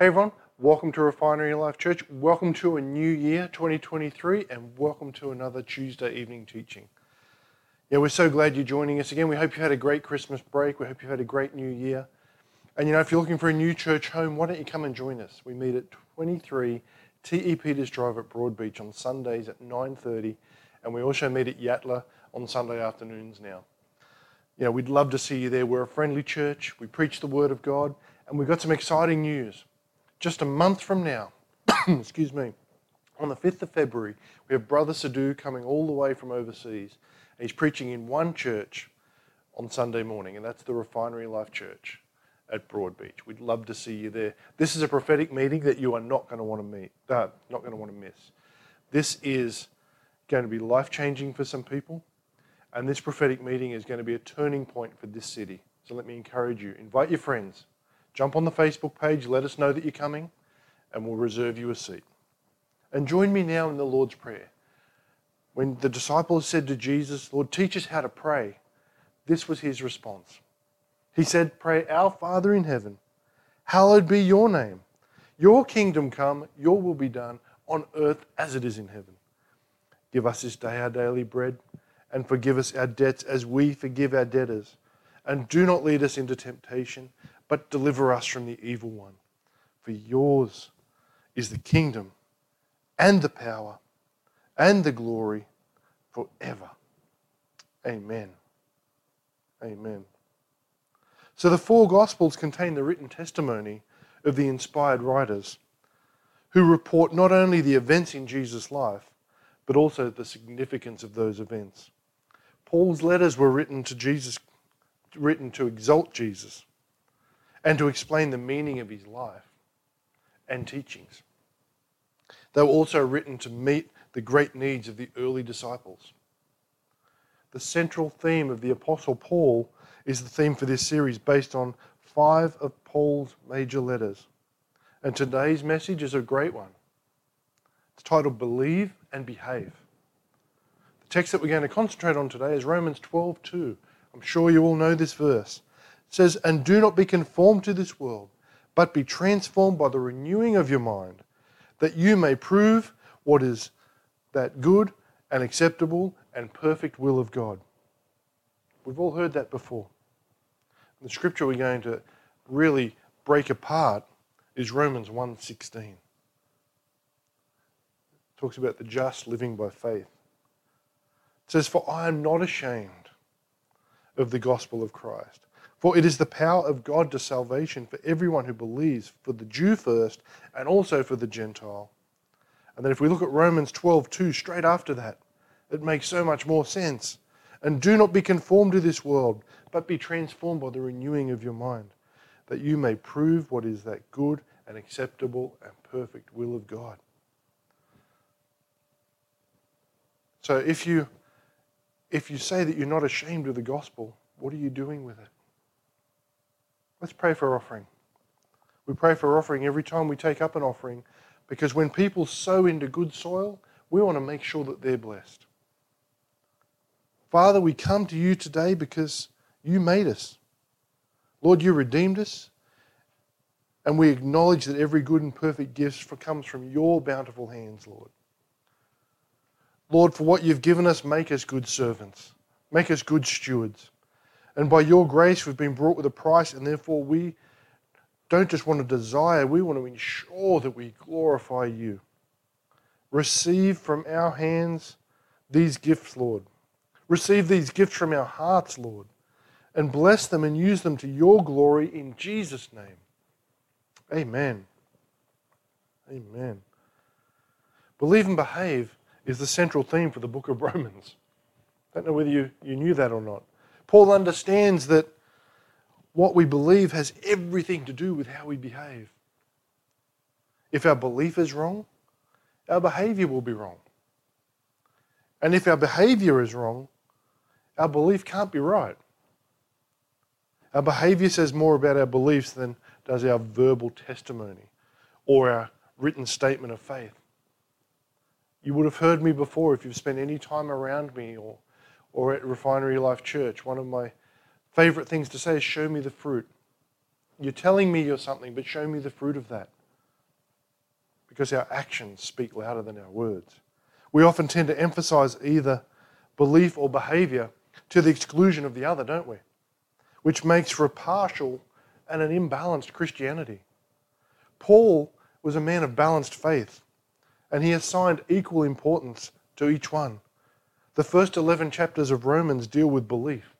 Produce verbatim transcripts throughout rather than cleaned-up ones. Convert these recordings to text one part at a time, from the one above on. Hey everyone, welcome to Refinery Life Church. Welcome to a new year, twenty twenty-three, and welcome to another Tuesday evening teaching. Yeah, we're so glad you're joining us again. We hope you've had a great Christmas break. We hope you've had a great new year. And you know, if you're looking for a new church home, why don't you come and join us? We meet at twenty-three T E Peters Drive at Broadbeach on Sundays at nine thirty, and we also meet at Yatla on Sunday afternoons now. You know, we'd love to see you there. We're a friendly church. We preach the Word of God, and we've got some exciting news. Just a month from now, excuse me, on the fifth of February, we have Brother Sadhu coming all the way from overseas. He's preaching in one church on Sunday morning, and that's the Refinery Life Church at Broadbeach. We'd love to see you there. This is a prophetic meeting that you are not going to want to meet, uh, not going to want to miss. This is going to be life-changing for some people, and this prophetic meeting is going to be a turning point for this city. So let me encourage you, invite your friends. Jump on the Facebook page, let us know that you're coming, and we'll reserve you a seat. And join me now in the Lord's Prayer. When the disciples said to Jesus, "Lord, teach us how to pray," this was his response. He said, "Pray, our Father in heaven, hallowed be your name. Your kingdom come, your will be done on earth as it is in heaven. Give us this day our daily bread, and forgive us our debts as we forgive our debtors. And do not lead us into temptation, but deliver us from the evil one. For yours is the kingdom and the power and the glory forever." Amen. Amen. So the four Gospels contain the written testimony of the inspired writers who report not only the events in Jesus' life, but also the significance of those events. Paul's letters were written to Jesus, written to exalt Jesus, and to explain the meaning of his life and teachings. They were also written to meet the great needs of the early disciples. The central theme of the Apostle Paul is the theme for this series, based on five of Paul's major letters. And today's message is a great one. It's titled "Believe and Behave." The text that we're going to concentrate on today is Romans twelve two. I'm sure you all know this verse. It says, "And do not be conformed to this world, but be transformed by the renewing of your mind, that you may prove what is that good and acceptable and perfect will of God." We've all heard that before. The scripture we're going to really break apart is Romans one sixteen. It talks about the just living by faith. It says, "For I am not ashamed of the gospel of Christ. For it is the power of God to salvation for everyone who believes, for the Jew first, and also for the Gentile." And then if we look at Romans twelve two, straight after that, it makes so much more sense. "And do not be conformed to this world, but be transformed by the renewing of your mind, that you may prove what is that good and acceptable and perfect will of God." So if you, if you say that you're not ashamed of the gospel, what are you doing with it? Let's pray for offering. We pray for offering every time we take up an offering, because when people sow into good soil, we want to make sure that they're blessed. Father, we come to you today because you made us. Lord, you redeemed us, and we acknowledge that every good and perfect gift comes from your bountiful hands, Lord. Lord, for what you've given us, make us good servants. Make us good stewards. And by your grace, we've been bought with a price, and therefore we don't just want to desire, we want to ensure that we glorify you. Receive from our hands these gifts, Lord. Receive these gifts from our hearts, Lord, and bless them and use them to your glory in Jesus' name. Amen. Amen. Believe and behave is the central theme for the book of Romans. I don't know whether you, you knew that or not. Paul understands that what we believe has everything to do with how we behave. If our belief is wrong, our behavior will be wrong. And if our behavior is wrong, our belief can't be right. Our behavior says more about our beliefs than does our verbal testimony or our written statement of faith. You would have heard me before if you've spent any time around me or or at Refinery Life Church. One of my favorite things to say is, "Show me the fruit." You're telling me you're something, but show me the fruit of that. because our actions speak louder than our words. We often tend to emphasize either belief or behavior to the exclusion of the other, don't we? Which makes for a partial and an imbalanced Christianity. Paul was a man of balanced faith, and he assigned equal importance to each one. The first eleven chapters of Romans deal with belief,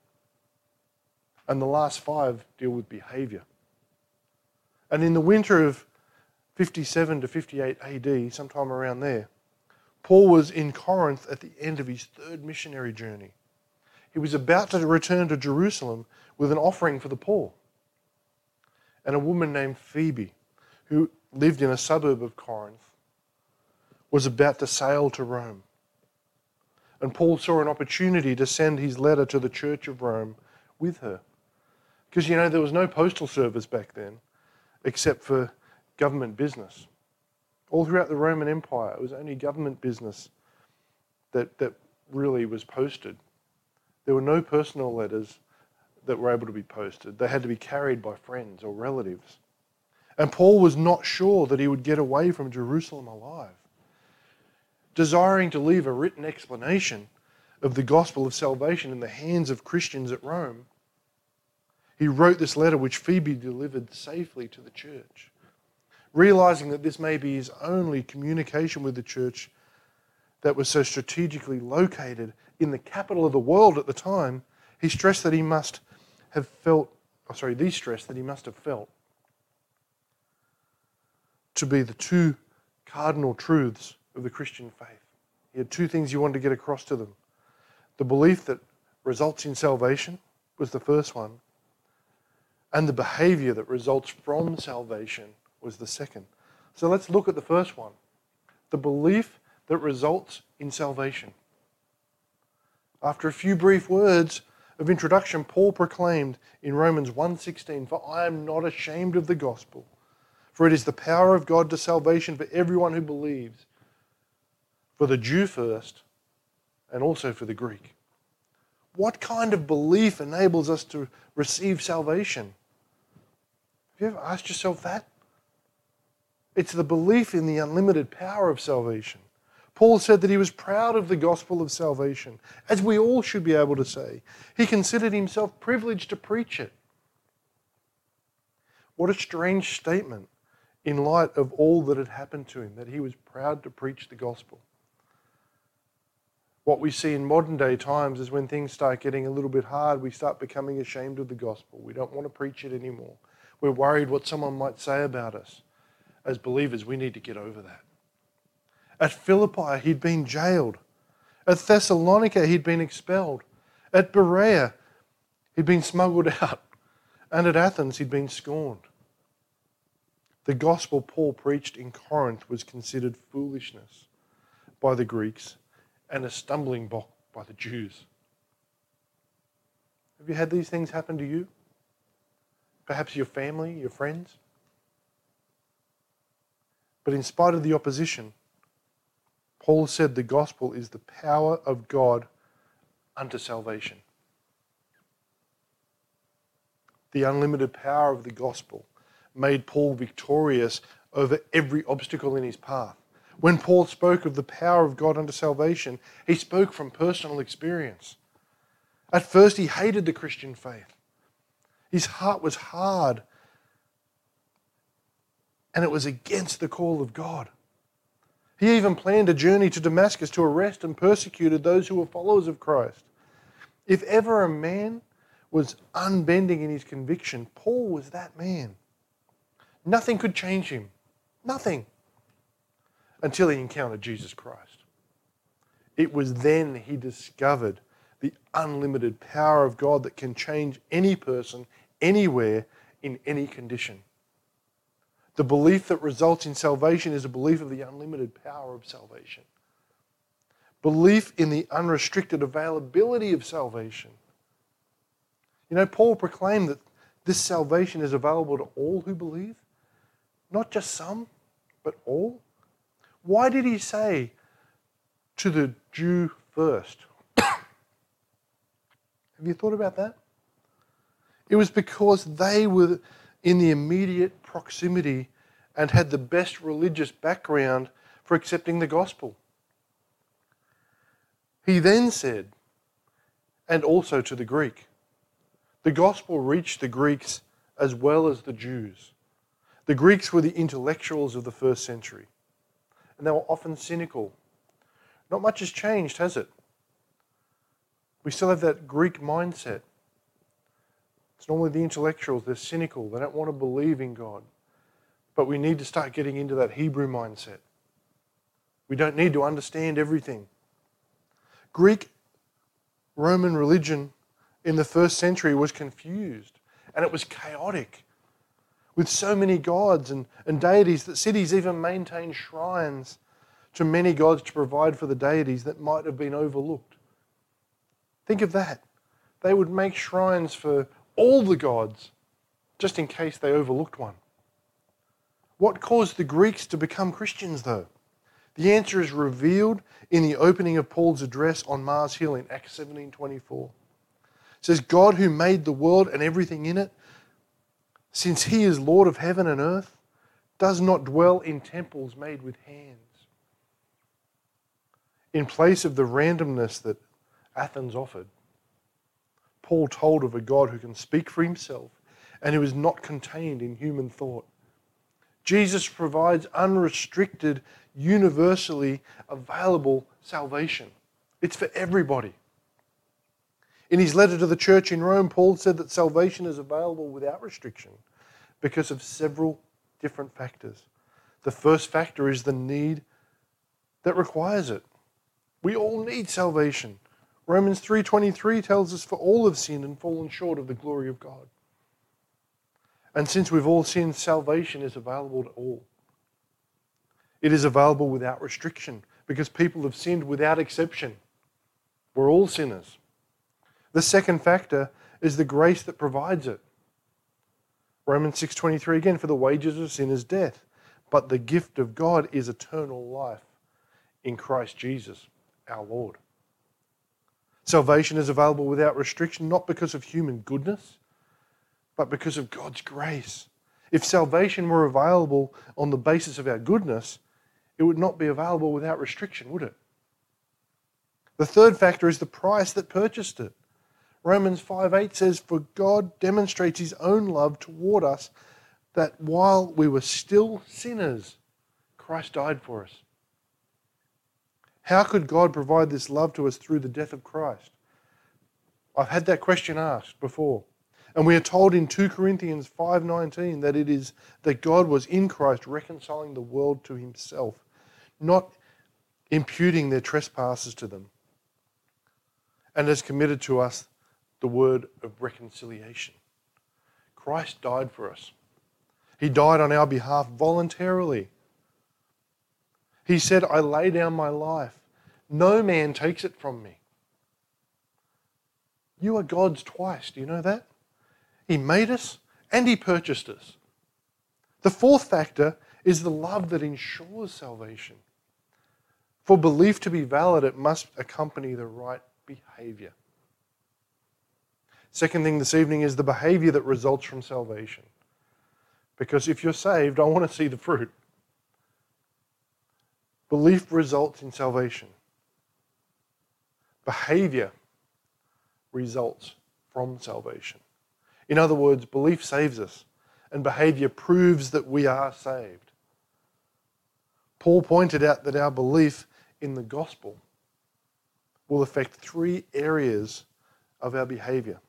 and the last five deal with behavior. And in the winter of fifty-seven to fifty-eight A D, sometime around there, Paul was in Corinth at the end of his third missionary journey. He was about to return to Jerusalem with an offering for the poor. And a woman named Phoebe, who lived in a suburb of Corinth, was about to sail to Rome. And Paul saw an opportunity to send his letter to the church of Rome with her. Because, you know, there was no postal service back then, except for government business. All throughout the Roman Empire, it was only government business that, that really was posted. There were no personal letters that were able to be posted. They had to be carried by friends or relatives. And Paul was not sure that he would get away from Jerusalem alive. Desiring to leave a written explanation of the gospel of salvation in the hands of Christians at Rome, he wrote this letter which Phoebe delivered safely to the church. Realizing that this may be his only communication with the church that was so strategically located in the capital of the world at the time, he stressed that he must have felt, oh, sorry, the stress that he must have felt to be the two cardinal truths of the Christian faith. He had two things he wanted to get across to them. The belief that results in salvation was the first one, and the behavior that results from salvation was the second. So let's look at the first one, the belief that results in salvation. After a few brief words of introduction, Paul proclaimed in Romans one sixteen, "For I am not ashamed of the gospel, for it is the power of God to salvation for everyone who believes, for the Jew first, and also for the Greek." What kind of belief enables us to receive salvation? Have you ever asked yourself that? It's the belief in the unlimited power of salvation. Paul said that he was proud of the gospel of salvation, as we all should be able to say. He considered himself privileged to preach it. What a strange statement in light of all that had happened to him, that he was proud to preach the gospel. What we see in modern day times is when things start getting a little bit hard, we start becoming ashamed of the gospel. We don't want to preach it anymore. We're worried what someone might say about us. As believers, we need to get over that. At Philippi, he'd been jailed. At Thessalonica, he'd been expelled. At Berea, he'd been smuggled out. And at Athens, he'd been scorned. The gospel Paul preached in Corinth was considered foolishness by the Greeks and a stumbling block by the Jews. Have you had these things happen to you? Perhaps your family, your friends? But in spite of the opposition, Paul said the gospel is the power of God unto salvation. The unlimited power of the gospel made Paul victorious over every obstacle in his path. When Paul spoke of the power of God unto salvation, he spoke from personal experience. At first, he hated the Christian faith. His heart was hard, and it was against the call of God. He even planned a journey to Damascus to arrest and persecute those who were followers of Christ. If ever a man was unbending in his conviction, Paul was that man. Nothing could change him. Nothing. Until he encountered Jesus Christ. It was then he discovered the unlimited power of God that can change any person, anywhere, in any condition. The belief that results in salvation is a belief of the unlimited power of salvation. Belief in the unrestricted availability of salvation. You know, Paul proclaimed that this salvation is available to all who believe. Not just some, but all. Why did he say to the Jew first? Have you thought about that? It was because they were in the immediate proximity and had the best religious background for accepting the gospel. He then said, and also to the Greek. The gospel reached the Greeks as well as the Jews. The Greeks were the intellectuals of the first century, and they were often cynical. Not much has changed, has it? We still have that Greek mindset. It's normally the intellectuals, they're cynical, they don't want to believe in God. But we need to start getting into that Hebrew mindset. We don't need to understand everything. Greek Roman religion in the first century was confused, and it was chaotic, with so many gods and, and deities that cities even maintained shrines to many gods to provide for the deities that might have been overlooked. Think of that. They would make shrines for all the gods just in case they overlooked one. What caused the Greeks to become Christians, though? The answer is revealed in the opening of Paul's address on Mars Hill in Acts seventeen twenty-four. It says, God who made the world and everything in it, since he is Lord of heaven and earth, does not dwell in temples made with hands. In place of the randomness that Athens offered, Paul told of a God who can speak for himself and who is not contained in human thought. Jesus provides unrestricted, universally available salvation. It's for everybody. In his letter to the church in Rome, Paul said that salvation is available without restriction because of several different factors. The first factor is the need that requires it. We all need salvation. Romans three twenty-three tells us, for all have sinned and fallen short of the glory of God. And since we've all sinned, salvation is available to all. It is available without restriction because people have sinned without exception. We're all sinners. The second factor is the grace that provides it. Romans six twenty-three again, for the wages of sin is death, but the gift of God is eternal life in Christ Jesus, our Lord. Salvation is available without restriction, not because of human goodness, but because of God's grace. If salvation were available on the basis of our goodness, it would not be available without restriction, would it? The third factor is the price that purchased it. Romans five eight says, for God demonstrates his own love toward us, that while we were still sinners, Christ died for us. How could God provide this love to us through the death of Christ? I've had that question asked before. And we are told in Second Corinthians five nineteen that it is that God was in Christ reconciling the world to himself, not imputing their trespasses to them, and has committed to us the word of reconciliation. Christ died for us. He died on our behalf voluntarily. He said, I lay down my life. No man takes it from me. You are God's twice. Do you know that? He made us and he purchased us. The fourth factor is the love that ensures salvation. For belief to be valid, it must accompany the right behavior. Second thing this evening is the behavior that results from salvation. Because if you're saved, I want to see the fruit. Belief results in salvation. Behavior results from salvation. In other words, belief saves us, and behavior proves that we are saved. Paul pointed out that our belief in the gospel will affect three areas of our behavior.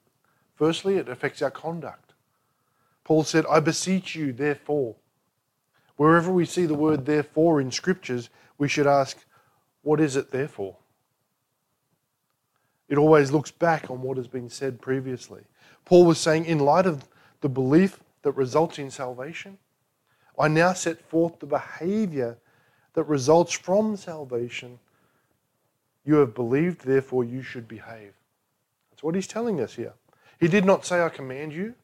Firstly, it affects our conduct. Paul said, I beseech you, therefore. Wherever we see the word therefore in scriptures, we should ask, what is it therefore? It always looks back on what has been said previously. Paul was saying, in light of the belief that results in salvation, I now set forth the behavior that results from salvation. You have believed, therefore you should behave. That's what he's telling us here. He did not say, I command you.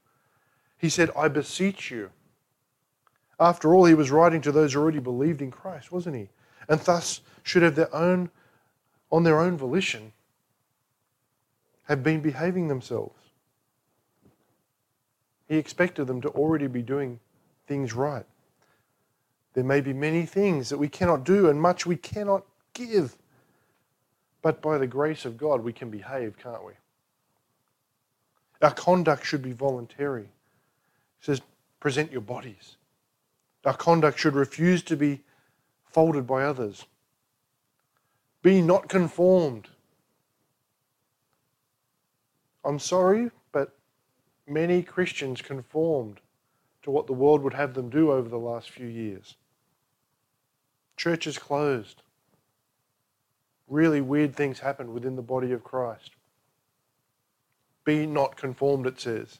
He said, I beseech you. After all, he was writing to those who already believed in Christ, wasn't he? And thus should have their own, on their own volition, have been behaving themselves. He expected them to already be doing things right. There may be many things that we cannot do and much we cannot give. But by the grace of God, we can behave, can't we? Our conduct should be voluntary. It says, present your bodies. Our conduct should refuse to be folded by others. Be not conformed. I'm sorry, but many Christians conformed to what the world would have them do over the last few years. Churches closed. Really weird things happened within the body of Christ. Be not conformed, it says.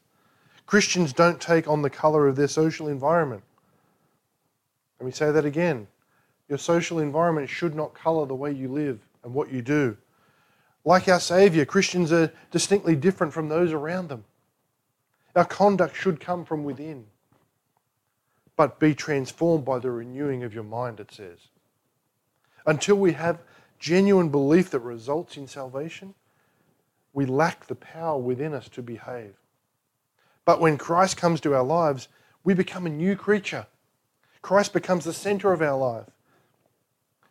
Christians don't take on the colour of their social environment. Let me say that again. Your social environment should not colour the way you live and what you do. Like our Saviour, Christians are distinctly different from those around them. Our conduct should come from within. But be transformed by the renewing of your mind, it says. Until we have genuine belief that results in salvation, we lack the power within us to behave. But when Christ comes to our lives, we become a new creature. Christ becomes the centre of our life.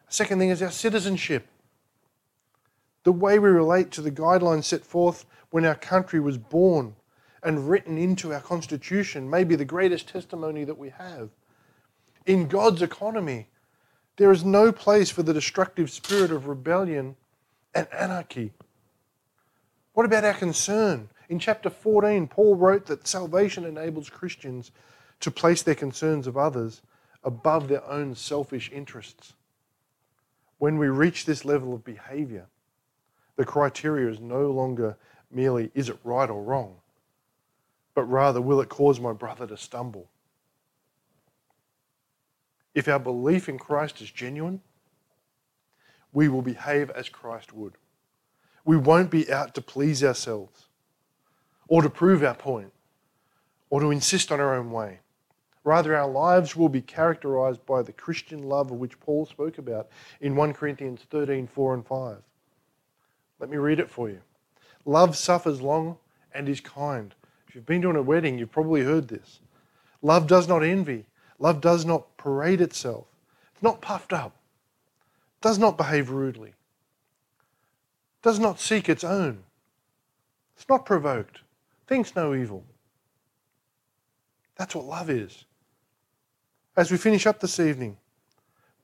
Second thing is our citizenship. The way we relate to the guidelines set forth when our country was born and written into our constitution may be the greatest testimony that we have. In God's economy, there is no place for the destructive spirit of rebellion and anarchy. What about our concern? In chapter fourteen, Paul wrote that salvation enables Christians to place their concerns of others above their own selfish interests. When we reach this level of behaviour, the criteria is no longer merely, is it right or wrong? But rather, will it cause my brother to stumble? If our belief in Christ is genuine, we will behave as Christ would. We won't be out to please ourselves or to prove our point or to insist on our own way. Rather, our lives will be characterised by the Christian love of which Paul spoke about in First Corinthians thirteen, four and five. Let me read it for you. Love suffers long and is kind. If you've been to a wedding, you've probably heard this. Love does not envy. Love does not parade itself. It's not puffed up. Does not behave rudely. Does not seek its own. It's not provoked. Thinks no evil. That's what love is. As we finish up this evening,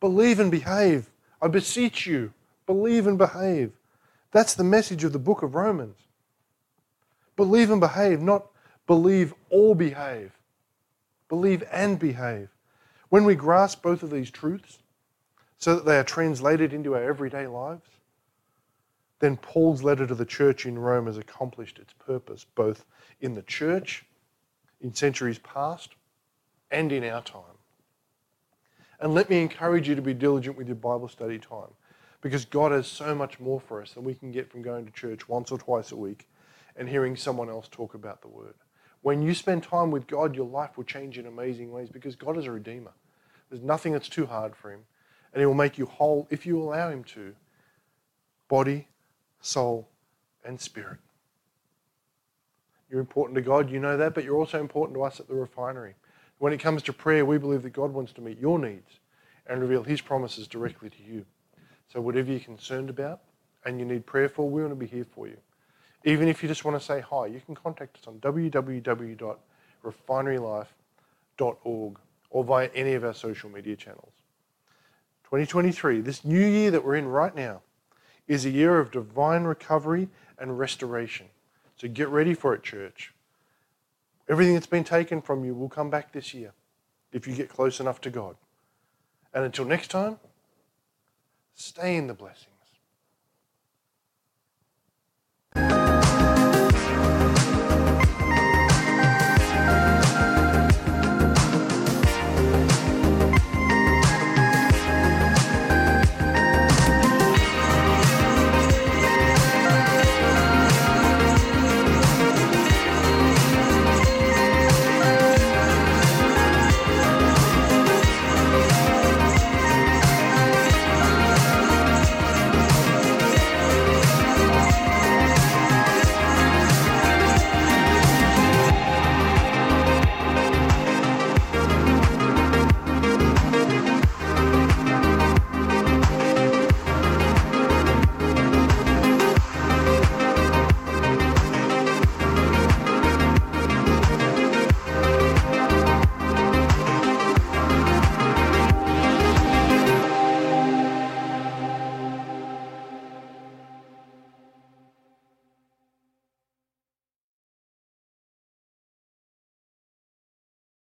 believe and behave. I beseech you, believe and behave. That's the message of the book of Romans. Believe and behave, not believe or behave. Believe and behave. When we grasp both of these truths so that they are translated into our everyday lives, then Paul's letter to the church in Rome has accomplished its purpose, both in the church, in centuries past, and in our time. And let me encourage you to be diligent with your Bible study time, because God has so much more for us than we can get from going to church once or twice a week and hearing someone else talk about the Word. When you spend time with God, your life will change in amazing ways because God is a Redeemer. There's nothing that's too hard for Him, and He will make you whole if you allow Him to, body, soul, and spirit. You're important to God, you know that, but you're also important to us at the Refinery. When it comes to prayer, we believe that God wants to meet your needs and reveal His promises directly to you. So whatever you're concerned about and you need prayer for, we want to be here for you. Even if you just want to say hi, you can contact us on w w w dot refinery life dot org or via any of our social media channels. twenty twenty-three, this new year that we're in right now, is a year of divine recovery and restoration. So get ready for it, church. Everything that's been taken from you will come back this year if you get close enough to God. And until next time, stay in the blessing.